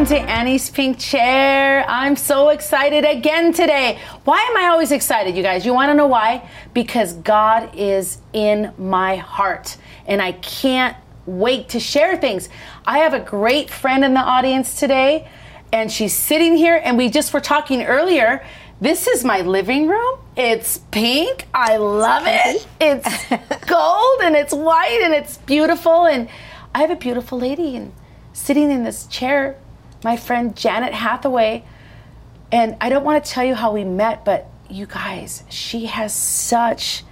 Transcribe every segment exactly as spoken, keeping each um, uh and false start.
Welcome to Annie's Pink Chair. I'm so excited again today. Why am I always excited, you guys? You want to know why? Because God is in my heart, and I can't wait to share things. I have a great friend in the audience today, and she's sitting here, and we just were talking earlier. This is my living room. It's pink. I love it. It's gold, and it's white, and it's beautiful, and I have a beautiful lady in sitting in this chair, my friend Janet Hathaway. And I don't want to tell you how we met, but you guys, she has such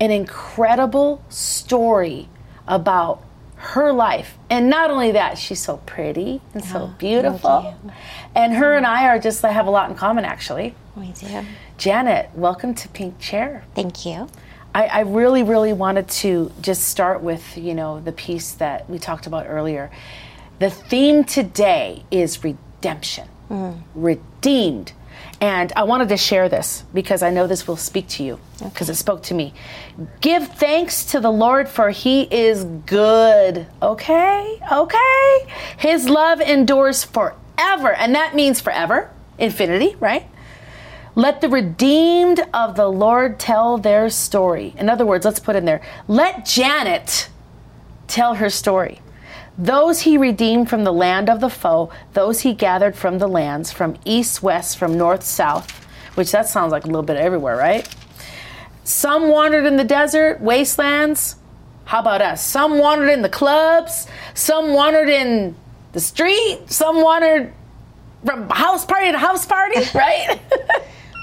an incredible story about her life. And not only that, she's so pretty and oh, so beautiful. And her and I are just, I have a lot in common, actually. We do. Janet, welcome to Pink Chair. Thank you. I, I really, really wanted to just start with, you know, the piece that we talked about earlier. The theme today is redemption, mm. redeemed. And I wanted to share this because I know this will speak to you, because okay. it spoke to me. Give thanks to the Lord, for he is good. Okay, okay. His love endures forever. And that means forever, infinity, right? Let the redeemed of the Lord tell their story. In other words, let's put in there, let Janet tell her story. Those he redeemed from the land of the foe, those he gathered from the lands, from east, west, from north, south, which that sounds like a little bit everywhere, right? Some wandered in the desert, wastelands. How about us? Some wandered in the clubs. Some wandered in the street. Some wandered from house party to house party, right?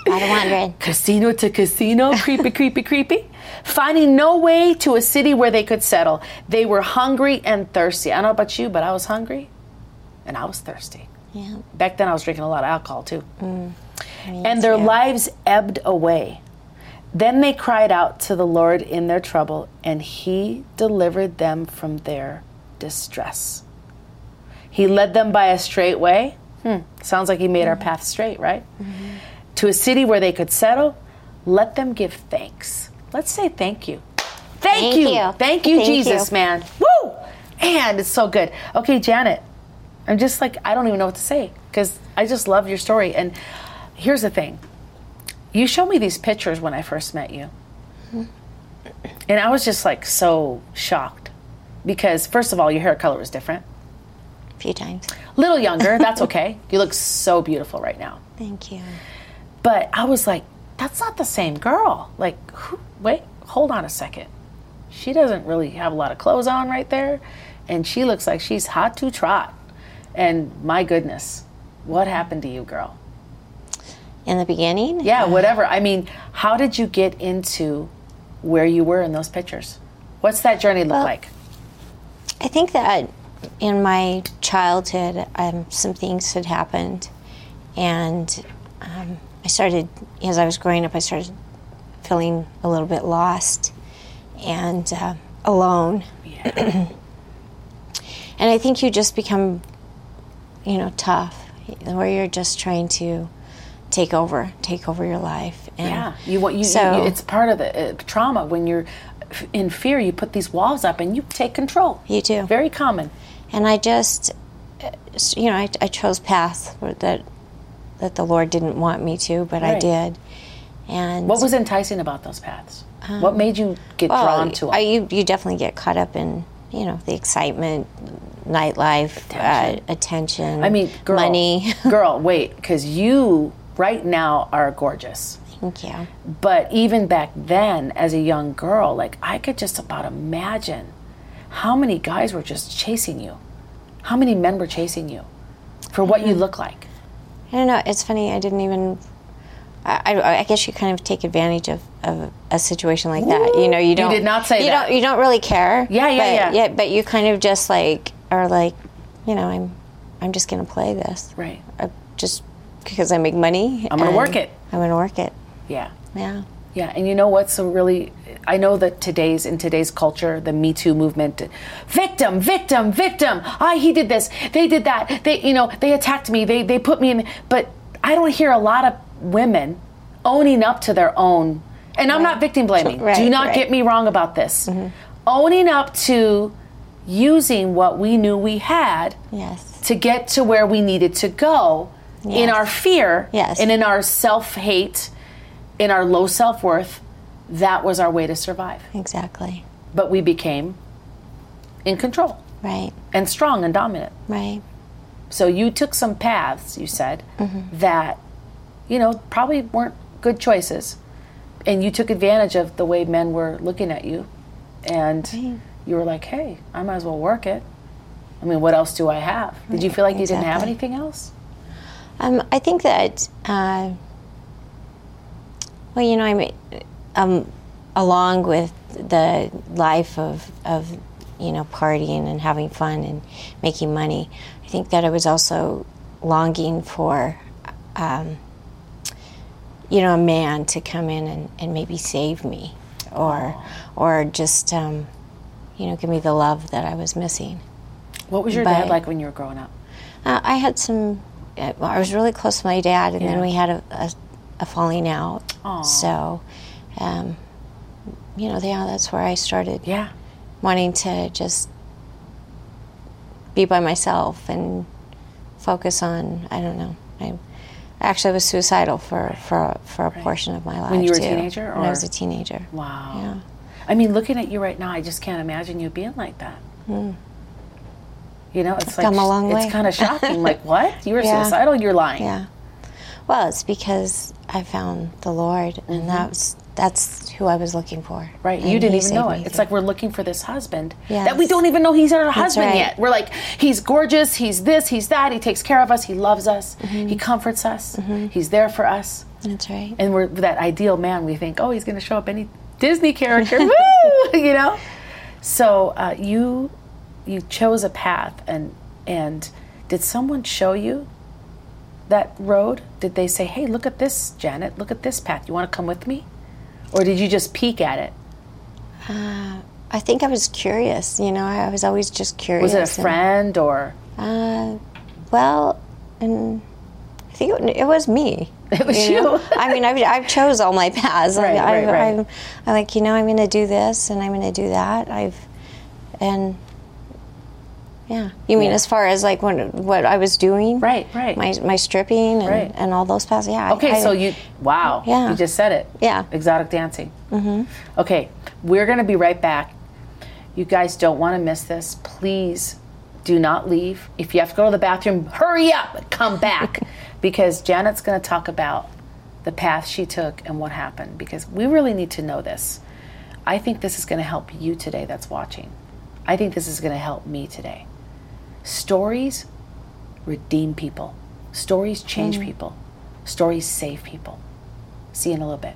A lot of wandering. Casino to casino, creepy, creepy, creepy. Finding no way to a city where they could settle. They were hungry and thirsty. I don't know about you, but I was hungry and I was thirsty. Yeah. Back then I was drinking a lot of alcohol too. Mm. I mean, and their yeah. lives ebbed away. Then they cried out to the Lord in their trouble, and he delivered them from their distress. He led them by a straight way. Hmm. Sounds like he made mm-hmm. our path straight, right? Mm-hmm. To a city where they could settle. Let them give thanks. Let's say thank you. Thank, thank you. you. Thank you, thank Jesus, you. man. Woo! And it's so good. Okay, Janet, I'm just like, I don't even know what to say, because I just love your story. And here's the thing. You showed me these pictures when I first met you. Mm-hmm. And I was just like so shocked, because first of all, your hair color was different. A few times. A little younger. That's okay. You look so beautiful right now. Thank you. But I was like, that's not the same girl. Like, who, wait, hold on a second. She doesn't really have a lot of clothes on right there. And she looks like she's hot to trot. And my goodness, what happened to you, girl? In the beginning? Yeah, whatever. I mean, how did you get into where you were in those pictures? What's that journey look well, like? I think that in my childhood, um, some things had happened. And um, I started, as I was growing up, I started feeling a little bit lost and uh, alone. Yeah. And I think you just become, you know, tough, where you're just trying to take over, take over your life. And yeah, you want you, so, you, you. It's part of the uh, trauma. When you're in fear, you put these walls up and you take control. You do. Very common. And I just, you know, I, I chose paths that. that the Lord didn't want me to, but right. I did. And what was enticing about those paths? Um, what made you get well, drawn to them? You, you definitely get caught up in, you know, the excitement, nightlife, attention, uh, attention I mean, girl, money. Girl, wait, because you right now are gorgeous. Thank you. But even back then, as a young girl, like, I could just about imagine how many guys were just chasing you. How many men were chasing you for what mm-hmm. you look like? I don't know. It's funny. I didn't even. I, I guess you kind of take advantage of, of a situation like that. You know, you don't. You did not say you that. Don't, you don't really care. Yeah, yeah, but, yeah. Yeah, but you kind of just like are like, you know, I'm, I'm just gonna play this. Right. I just because I make money. I'm gonna work it. I'm gonna work it. Yeah. Yeah. Yeah, and you know what's so really, I know that today's, in today's culture, the Me Too movement, victim, victim, victim. Ah, oh, he did this, they did that, they, you know, they attacked me, they, they put me in, but I don't hear a lot of women owning up to their own, and right. I'm not victim blaming, right, do not right. get me wrong about this. Mm-hmm. Owning up to using what we knew we had yes. to get to where we needed to go yes. in our fear yes. and in our self-hate, in our low self-worth. That was our way to survive. Exactly. But we became in control. Right. And strong and dominant. Right. So you took some paths, you said, mm-hmm. that, you know, probably weren't good choices. And you took advantage of the way men were looking at you. And right. you were like, hey, I might as well work it. I mean, what else do I have? Did right. you feel like you exactly. didn't have anything else? Um, I think that, uh, well, you know, I mean, um, along with the life of, of, you know, partying and having fun and making money, I think that I was also longing for, um, you know, a man to come in and, and maybe save me or, oh. or just, um, you know, give me the love that I was missing. What was your but, dad like when you were growing up? Uh, I had some, uh, well, I was really close to my dad, and yeah. then we had a, a, a falling out. Aww. So, um, you know, yeah, that's where I started. Yeah. Wanting to just be by myself and focus on, I don't know. I actually was suicidal for, for, for a right. portion of my life. When you were too. a teenager? When or? I was a teenager. Wow. Yeah. I mean, looking at you right now, I just can't imagine you being like that. Mm. You know, it's, it's like, come a long way. It's kind of shocking. Like, what? You were yeah. suicidal? You're lying. Yeah. Well, it's because I found the Lord, mm-hmm. and that was... That's who I was looking for. Right. And you didn't even know it. It's like we're looking for this husband yes. that we don't even know he's our husband right. yet. We're like, he's gorgeous. He's this. He's that. He takes care of us. He loves us. Mm-hmm. He comforts us. Mm-hmm. He's there for us. That's right. And we're that ideal man. We think, oh, he's going to show up any Disney character. Woo! You know? So uh, you you chose a path. And, and did someone show you that road? Did they say, hey, look at this, Janet. Look at this path. You want to come with me? Or did you just peek at it? Uh, I think I was curious. You know, I was always just curious. Was it a friend and, or? Uh, well, and I think it, it was me. It was you. you. I mean, I've, I've chose all my paths. Right, I, right, I, right. I'm, I'm like, you know, I'm going to do this and I'm going to do that. I've and yeah. You mean yeah. as far as like when, what I was doing? Right, right. My my stripping and, right. and all those paths, yeah. Okay, I, so you, wow, yeah. you just said it. Yeah. Exotic dancing. Mm-hmm. Okay, we're going to be right back. You guys don't want to miss this. Please do not leave. If you have to go to the bathroom, hurry up and come back because Janet's going to talk about the path she took and what happened because we really need to know this. I think this is going to help you today that's watching. I think this is going to help me today. Stories redeem people. Stories change mm. people. Stories save people. See you in a little bit.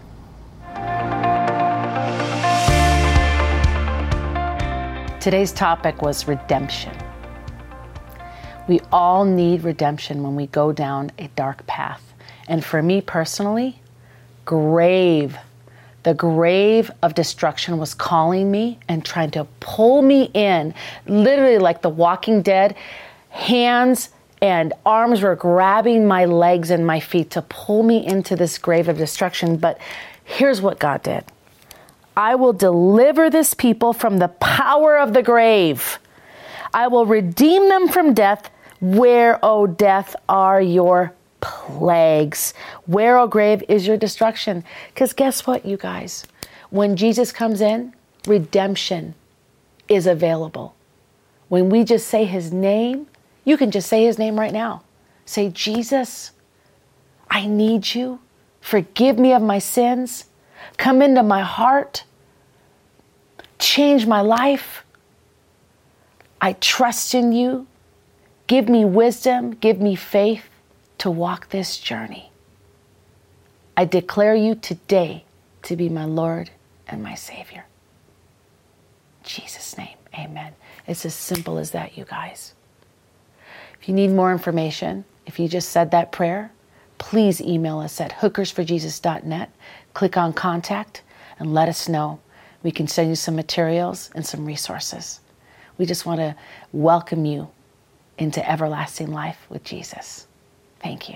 Today's topic was redemption. We all need redemption when we go down a dark path. And for me personally, grave. The grave of destruction was calling me and trying to pull me in, literally like the walking dead. Hands and arms were grabbing my legs and my feet to pull me into this grave of destruction. But here's what God did. I will deliver this people from the power of the grave. I will redeem them from death. Where, O death, are your plagues? Where, O grave, is your destruction? Because guess what, you guys? When Jesus comes in, redemption is available. When we just say his name, you can just say his name right now. Say, Jesus, I need you. Forgive me of my sins. Come into my heart. Change my life. I trust in you. Give me wisdom. Give me faith to walk this journey. I declare you today to be my Lord and my Savior. In Jesus' name, amen. It's as simple as that, you guys. If you need more information, if you just said that prayer, please email us at hookers for jesus dot net. Click on contact and let us know. We can send you some materials and some resources. We just want to welcome you into everlasting life with Jesus. Thank you.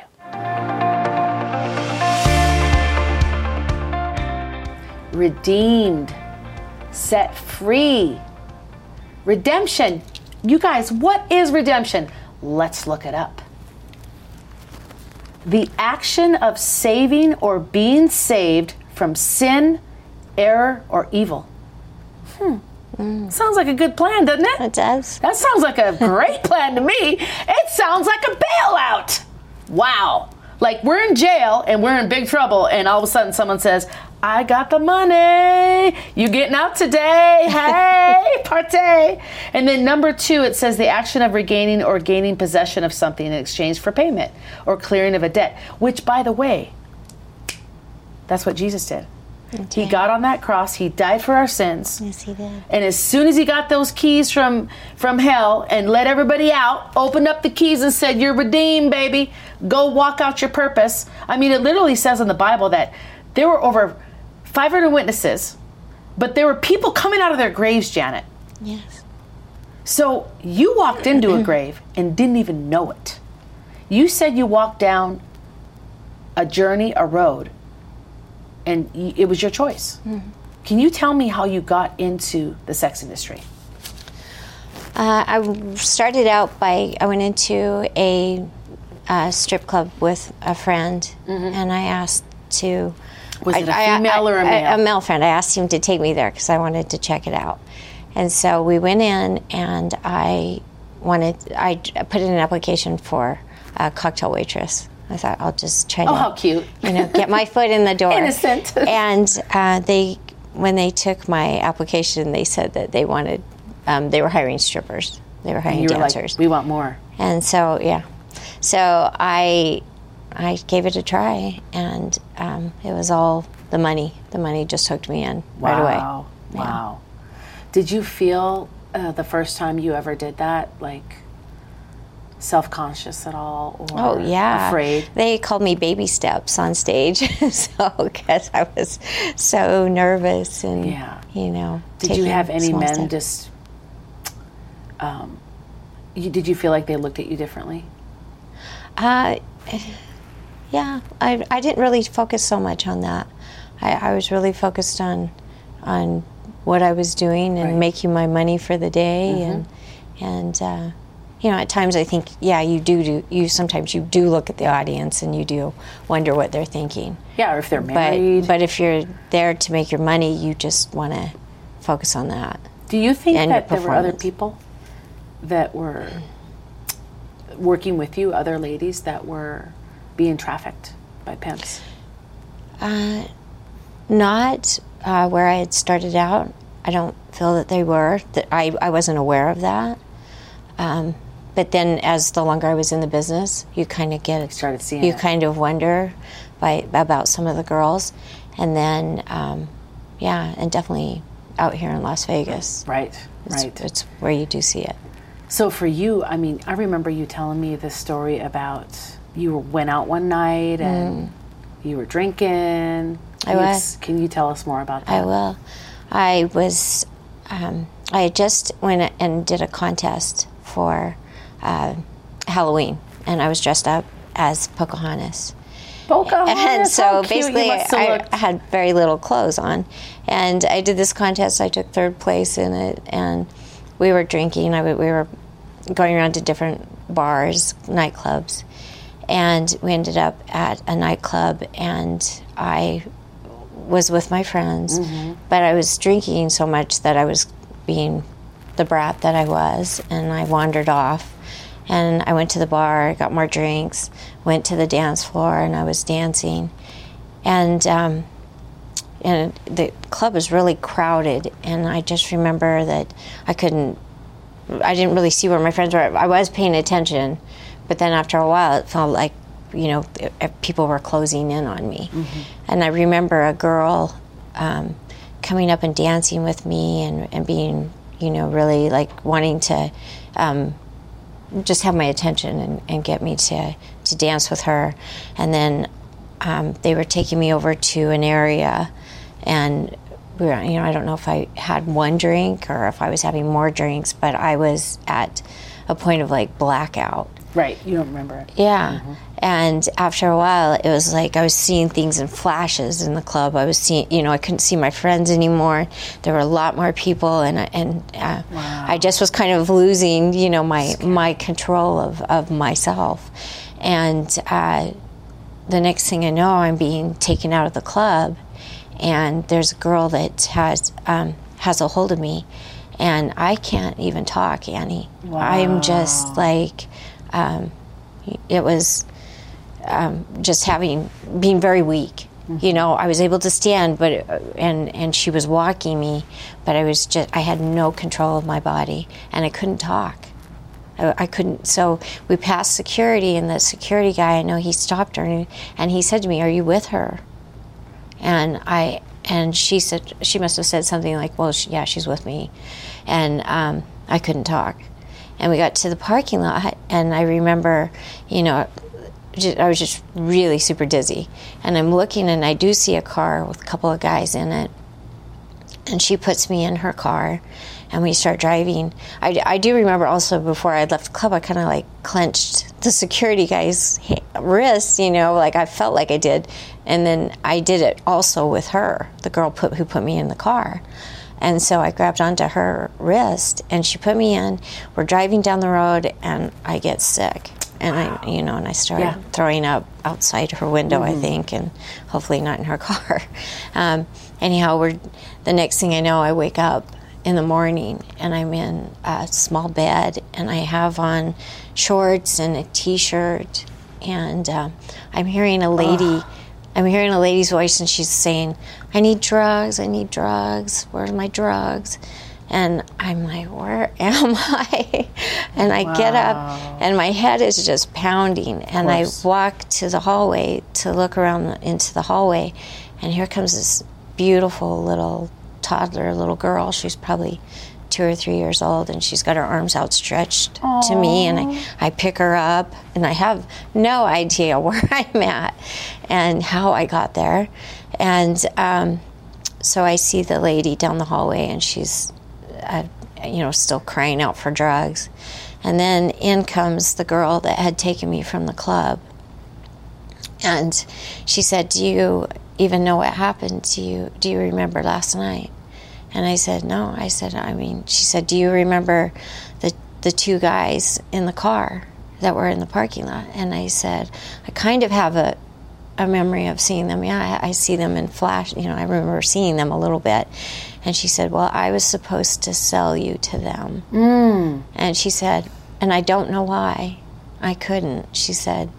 Redeemed, set free, redemption. You guys, what is redemption? let's look it up. The action of saving or being saved from sin, error, or evil. Hmm. Mm. Sounds like a good plan, doesn't it? It does. That sounds like a great plan to me. It sounds like a bailout. Wow. Like we're in jail and we're in big trouble and all of a sudden someone says, I got the money. You getting out today. Hey, partay. And then number two, it says the action of regaining or gaining possession of something in exchange for payment or clearing of a debt, which by the way, that's what Jesus did. Okay. He got on that cross. He died for our sins. Yes, he did. And as soon as he got those keys from from hell and let everybody out, opened up the keys and said, you're redeemed, baby. Go walk out your purpose. I mean, it literally says in the Bible that there were over five hundred witnesses, but there were people coming out of their graves, Janet. Yes. So you walked into a grave and didn't even know it. You said you walked down a journey, a road, and it was your choice. Mm-hmm. Can you tell me how you got into the sex industry? Uh, I started out by, I went into a, a strip club with a friend, mm-hmm. and I asked to... Was I, it a female I, I, or a male? I, a male friend. I asked him to take me there because I wanted to check it out. And so we went in, and I wanted, I put in an application for a cocktail waitress. I thought, I'll just try oh, to, how cute. you know, get my foot in the door. Innocent. And uh, they, when they took my application, they said that they wanted, um, they were hiring strippers. They were hiring and you dancers. Were like, we want more. And so, yeah. So I, I gave it a try, and um, it was all the money. The money just hooked me in wow. right away. Wow. Yeah. Wow. Did you feel uh, the first time you ever did that, like... self-conscious at all or oh, yeah. afraid? They called me baby steps on stage so because I was so nervous and yeah. you know. Did you have any men steps. just um you, did you feel like they looked at you differently? Uh yeah, I I didn't really focus so much on that. I, I was really focused on on what I was doing and right. making my money for the day mm-hmm. and and uh you know, at times I think, yeah, you do, do you sometimes you do look at the audience and you do wonder what they're thinking. Yeah, or if they're married. But, but if you're there to make your money, you just want to focus on that. Do you think that there were other people that were working with you, other ladies that were being trafficked by pimps? Uh, not uh, where I had started out. I don't feel that they were. That I, I wasn't aware of that. Um, but then, as the longer I was in the business, you kind of get started seeing. You it. kind of wonder by about some of the girls, and then, um, yeah, and definitely out here in Las Vegas, right, it's, right, it's where you do see it. So for you, I mean, I remember you telling me this story about you went out one night and mm. you were drinking. Can I was. You, can you tell us more about that? I will. I was. Um, I just went and did a contest for uh, Halloween, and I was dressed up as Pocahontas. Pocahontas, and so basically, I looked. had very little clothes on, and I did this contest. I took third place in it, and we were drinking. I we were going around to different bars, nightclubs, and we ended up at a nightclub, and I was with my friends, mm-hmm. but I was drinking so much that I was being the brat that I was, and I wandered off, and I went to the bar, got more drinks, went to the dance floor, and I was dancing, and um, and the club was really crowded, and I just remember that I couldn't, I didn't really see where my friends were. I was paying attention, but then after a while, it felt like, you know, people were closing in on me, mm-hmm. and I remember a girl um, coming up and dancing with me, and, and being, you know, really like wanting to um, just have my attention and, and get me to, to dance with her. And then um, they were taking me over to an area, and we were, you know, I don't know if I had one drink or if I was having more drinks, but I was at a point of like blackout. Right, you don't remember it. Yeah. Mm-hmm. And after a while, it was like I was seeing things in flashes in the club. I was seeing, you know, I couldn't see my friends anymore. There were a lot more people, and and uh, wow. I just was kind of losing, you know, my my control of, of myself. And uh, the next thing I know, I'm being taken out of the club, and there's a girl that has um, has a hold of me, and I can't even talk, Annie. Wow. I'm just like. Um, it was um, just having being very weak. Mm-hmm. You know, I was able to stand, but and and she was walking me, but I was just I had no control of my body, and I couldn't talk. I, I couldn't. So we passed security, and the security guy, I know he stopped her, and he, and he said to me, "Are you with her?" And I and she said she must have said something like, "Well, she, yeah, she's with me," and um, I couldn't talk. And we got to the parking lot, and I remember, you know, I was just really super dizzy. And I'm looking, and I do see a car with a couple of guys in it. And she puts me in her car, and we start driving. I, I do remember also before I left the club, I kind of, like, clenched the security guy's wrist, you know, like I felt like I did. And then I did it also with her, the girl put, who put me in the car. And so I grabbed onto her wrist, and she put me in. We're driving down the road, and I get sick, and wow. I, you know, and I started yeah. throwing up outside her window, mm-hmm. I think, and hopefully not in her car. Um, anyhow, we're the next thing I know, I wake up in the morning, and I'm in a small bed, and I have on shorts and a T-shirt, and um, I'm hearing a lady. Oh. I'm hearing a lady's voice, and she's saying, I need drugs, I need drugs, where's my drugs? And I'm like, where am I? And I wow. get up, and my head is just pounding, and I walk to the hallway to look around into the hallway, and here comes this beautiful little toddler, little girl. She's probably two or three years old, and she's got her arms outstretched Aww. To me, and I, I pick her up, and I have no idea where I'm at and how I got there. And um, so I see the lady down the hallway, and she's uh, you know, still crying out for drugs. And then in comes the girl that had taken me from the club, and she said, do you even know what happened to you? Do you remember last night? And I said, no. I said, I mean, she said, do you remember the the two guys in the car that were in the parking lot? And I said, I kind of have a, a memory of seeing them. Yeah, I, I see them in flash. You know, I remember seeing them a little bit. And she said, well, I was supposed to sell you to them. Mm. And she said, and I don't know why I couldn't. She said,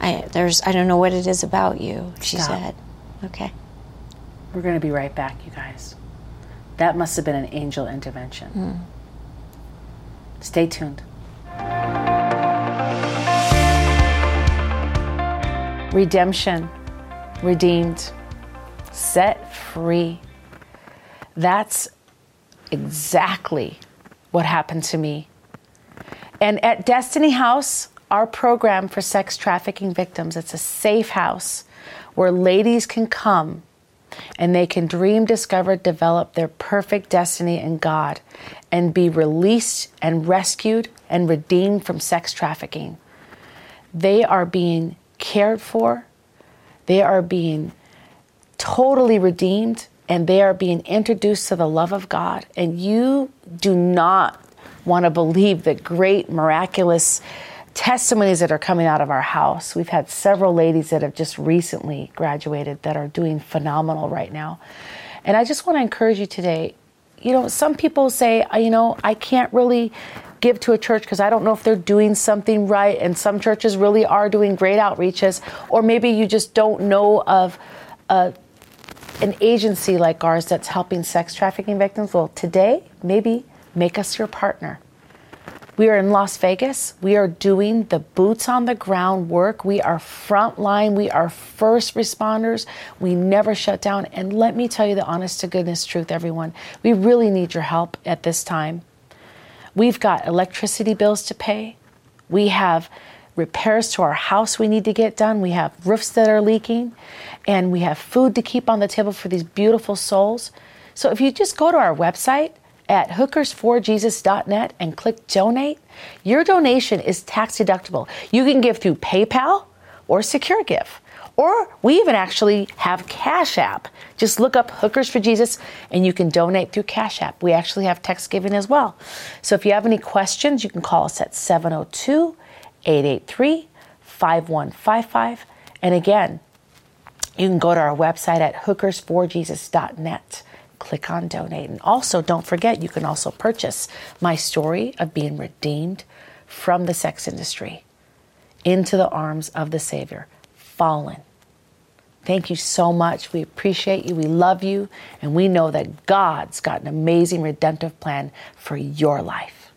I there's I don't know what it is about you. She Stop. Said, okay. We're going to be right back, you guys. That must have been an angel intervention. Mm. Stay tuned. Redemption, redeemed, set free. That's exactly what happened to me. And at Destiny House, our program for sex trafficking victims, it's a safe house where ladies can come and they can dream, discover, develop their perfect destiny in God and be released and rescued and redeemed from sex trafficking. They are being cared for. They are being totally redeemed, and they are being introduced to the love of God. And you do not want to believe the great, miraculous testimonies that are coming out of our house. We've had several ladies that have just recently graduated that are doing phenomenal right now. And I just want to encourage you today. You know, some people say, you know, I can't really give to a church because I don't know if they're doing something right. And some churches really are doing great outreaches. Or maybe you just don't know of a, an agency like ours that's helping sex trafficking victims. Well, today, maybe make us your partner. We are in Las Vegas. We are doing the boots on the ground work. We are frontline. We are first responders. We never shut down. And let me tell you the honest to goodness truth, everyone. We really need your help at this time. We've got electricity bills to pay. We have repairs to our house we need to get done. We have roofs that are leaking. And we have food to keep on the table for these beautiful souls. So if you just go to our website, at hookers for jesus dot net and click donate. Your donation is tax deductible. You can give through PayPal or SecureGive. Or we even actually have Cash App. Just look up Hookers for Jesus and you can donate through Cash App. We actually have text giving as well. So if you have any questions, you can call us at seven oh two, eight eight three, five one five five. And again, you can go to our website at hookers for jesus dot net. Click on donate. And also, don't forget, you can also purchase my story of being redeemed from the sex industry into the arms of the Savior. Fallen. Thank you so much. We appreciate you. We love you. And we know that God's got an amazing redemptive plan for your life.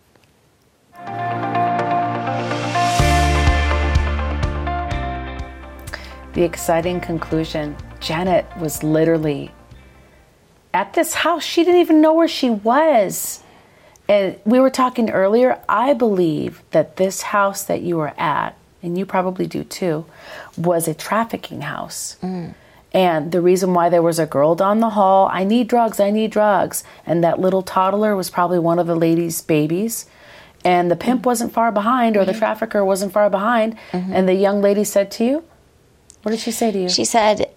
The exciting conclusion. Janet was literally at this house. She didn't even know where she was. And we were talking earlier. I believe that this house that you were at, and you probably do too, was a trafficking house. Mm. And the reason why there was a girl down the hall, I need drugs, I need drugs. And that little toddler was probably one of the lady's babies. And the pimp mm-hmm. wasn't far behind, or mm-hmm. the trafficker wasn't far behind. Mm-hmm. And the young lady said to you, what did she say to you? She said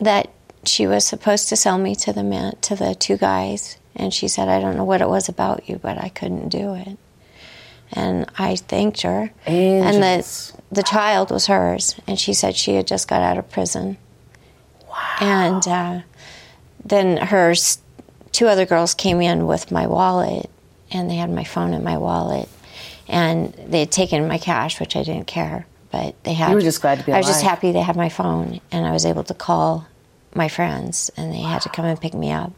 that she was supposed to sell me to the man, to the two guys. And she said, I don't know what it was about you, but I couldn't do it. And I thanked her. Angels. And the the child was hers. And she said she had just got out of prison. Wow. And uh, then her two other girls came in with my wallet. And they had my phone in my wallet. And they had taken my cash, which I didn't care. But they had. You were just glad to be alive. I was just happy they had my phone. And I was able to call my friends. And they wow. had to come and pick me up.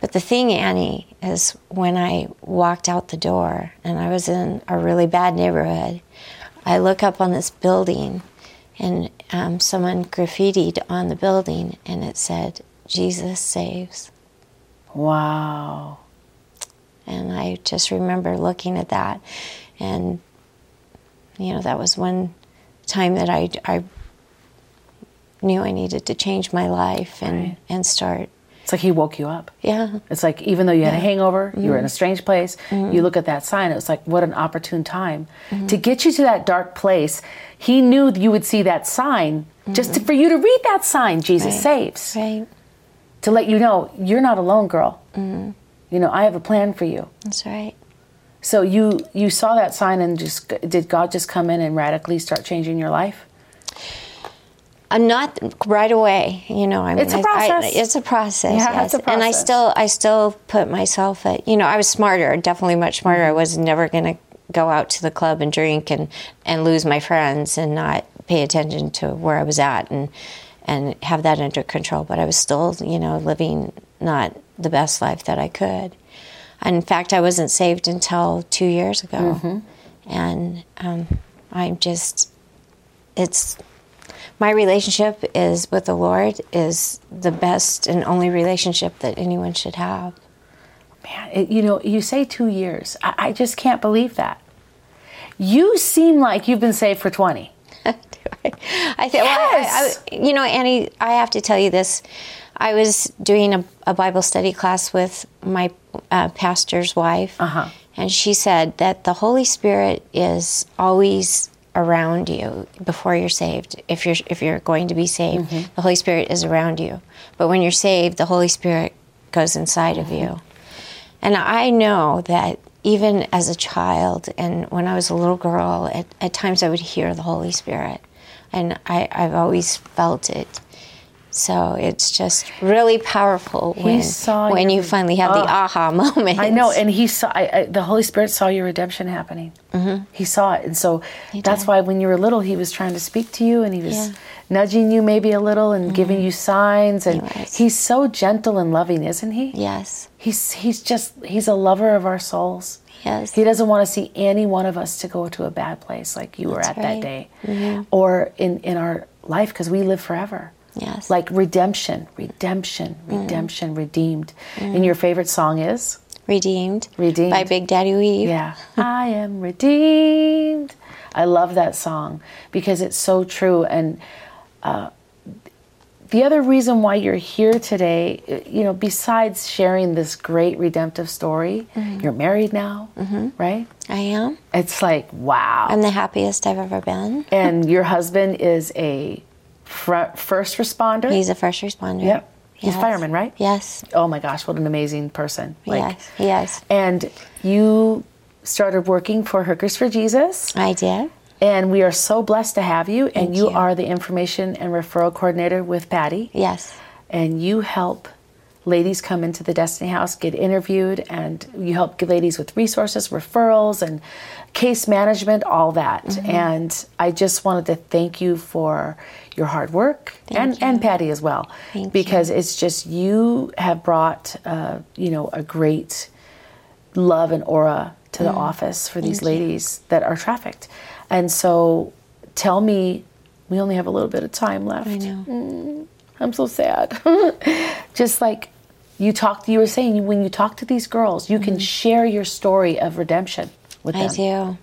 But the thing, Annie, is when I walked out the door, and I was in a really bad neighborhood, I look up on this building, and um, someone graffitied on the building, and it said, Jesus saves. Wow. And I just remember looking at that. And, you know, that was one time that I, I knew I needed to change my life and, right. and start. It's like he woke you up. Yeah. It's like even though you had yeah. a hangover, mm-hmm. you were in a strange place, mm-hmm. you look at that sign, it was like, what an opportune time mm-hmm. to get you to that dark place. He knew you would see that sign mm-hmm. just to, for you to read that sign, Jesus right. saves. Right. To let you know, you're not alone, girl. Mm-hmm. You know, I have a plan for you. That's right. So you, you saw that sign and just, did God just come in and radically start changing your life? I'm not right away, you know. I mean, it's a process. I, I, it's a process. Yeah, yes. It's a process. And I still, I still put myself at, you know, I was smarter, definitely much smarter. Mm-hmm. I was never going to go out to the club and drink and, and lose my friends and not pay attention to where I was at and and have that under control. But I was still, you know, living not the best life that I could. And in fact, I wasn't saved until two years ago, mm-hmm. and um, I'm just, it's. My relationship is with the Lord is the best and only relationship that anyone should have. Man, it, you know, you say two years. I, I just can't believe that. You seem like you've been saved for twenty. Do I? I th- yes. Well, I, I, you know, Annie, I have to tell you this. I was doing a, a Bible study class with my uh, pastor's wife, uh-huh. and she said that the Holy Spirit is always around you before you're saved. If you're if you're going to be saved, mm-hmm. the Holy Spirit is around you. But when you're saved, the Holy Spirit goes inside mm-hmm. of you. And I know that even as a child, and when I was a little girl, at, at times I would hear the Holy Spirit, and I, I've always felt it. So it's just really powerful when when your, you finally have uh, the aha moment. I know, and he saw I, I, the Holy Spirit saw your redemption happening. Mm-hmm. He saw it, and so he that's did. Why when you were little, he was trying to speak to you, and he was yeah. nudging you maybe a little and mm-hmm. giving you signs. And he he's so gentle and loving, isn't he? Yes, he's he's just he's a lover of our souls. Yes. He doesn't want to see any one of us to go to a bad place like you that's were at right. that day, mm-hmm. or in in our life because we live forever. Yes. Like redemption, redemption, redemption, mm. redeemed. Mm. And your favorite song is? Redeemed. Redeemed. By Big Daddy Weave. Yeah. I am redeemed. I love that song because it's so true. And uh, The other reason why you're here today, you know, besides sharing this great redemptive story, mm-hmm. you're married now, mm-hmm. right? I am. It's like, wow. I'm the happiest I've ever been. And your husband is a fr- first responder? He's a first responder. Yep. He's a yes. fireman, right? Yes. Oh my gosh, what an amazing person. Like, yes, yes. And you started working for Hookers for Jesus. I did. And we are so blessed to have you. Thank and you, you are the information and referral coordinator with Patty. Yes. And you help ladies come into the Destiny House, get interviewed, and you help ladies with resources, referrals, and case management, all that. Mm-hmm. And I just wanted to thank you for your hard work and, and Patty as well. Thank because you. It's just you have brought, uh, you know, a great love and aura to mm-hmm. the office for these thank ladies you. That are trafficked. And so tell me, we only have a little bit of time left. I know. Mm, I'm so sad. Just like you talked, you were saying when you talk to these girls, you mm-hmm. can share your story of redemption with them. I do.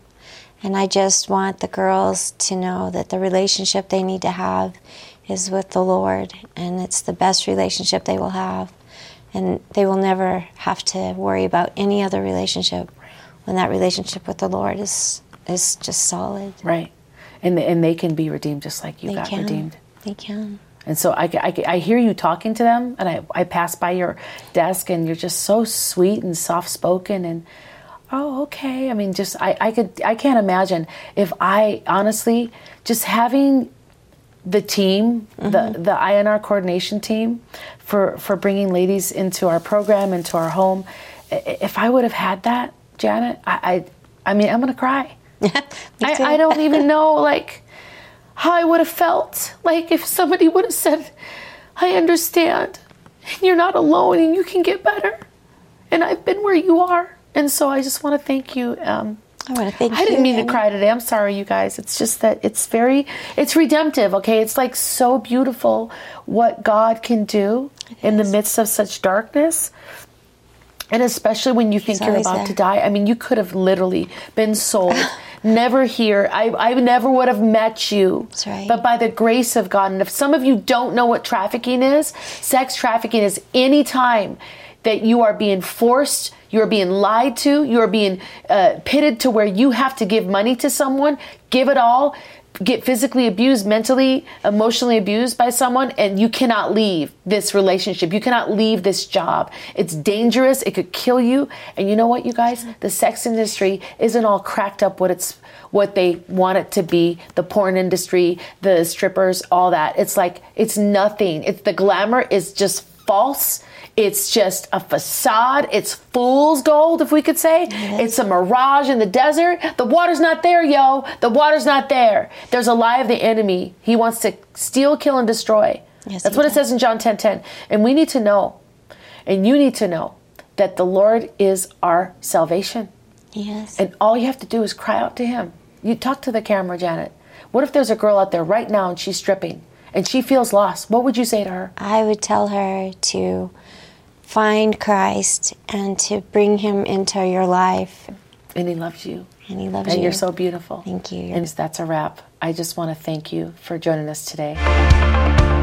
And I just want the girls to know that the relationship they need to have is with the Lord, and it's the best relationship they will have. And they will never have to worry about any other relationship when that relationship with the Lord is is just solid. Right. And and they can be redeemed just like you they got can. redeemed. They can. And so I, I, I hear you talking to them, and I, I pass by your desk, and you're just so sweet and soft-spoken and... Oh, okay. I mean, just I, I could I can't imagine if I honestly just having the team, mm-hmm. the the I N R coordination team for for bringing ladies into our program, into our home. If I would have had that, Janet, I I, I mean, I'm gonna cry. I, I don't even know like how I would have felt like if somebody would have said, "I understand, and you're not alone, and you can get better, and I've been where you are." And so I just want to thank you. Um, I want to thank you. I didn't mean to cry today. I'm sorry, you guys. It's just that it's very, it's redemptive, okay? It's like so beautiful what God can do in the midst of such darkness. And especially when you think you're about to die. I mean, you could have literally been sold. Never here. I, I never would have met you. That's right. But by the grace of God, and if some of you don't know what trafficking is, sex trafficking is any time that you are being forced, you're being lied to, you're being uh, pitted to where you have to give money to someone, give it all, get physically abused, mentally, emotionally abused by someone, and you cannot leave this relationship. You cannot leave this job. It's dangerous. It could kill you. And you know what, you guys? The sex industry isn't all cracked up what it's what they want it to be, the porn industry, the strippers, all that. It's like, it's nothing. It's the glamour is just false. It's just a facade. It's fool's gold, if we could say. Yes. It's a mirage in the desert. The water's not there, yo. The water's not there. There's a lie of the enemy. He wants to steal, kill, and destroy. Yes, that's what does. It says in John ten ten. And we need to know, and you need to know, that the Lord is our salvation. Yes. And all you have to do is cry out to him. You talk to the camera, Janet. What if there's a girl out there right now and she's stripping? And she feels lost. What would you say to her? I would tell her to find Christ and to bring him into your life. And he loves you. And he loves and you. And you're so beautiful. Thank you. And that's a wrap. I just want to thank you for joining us today.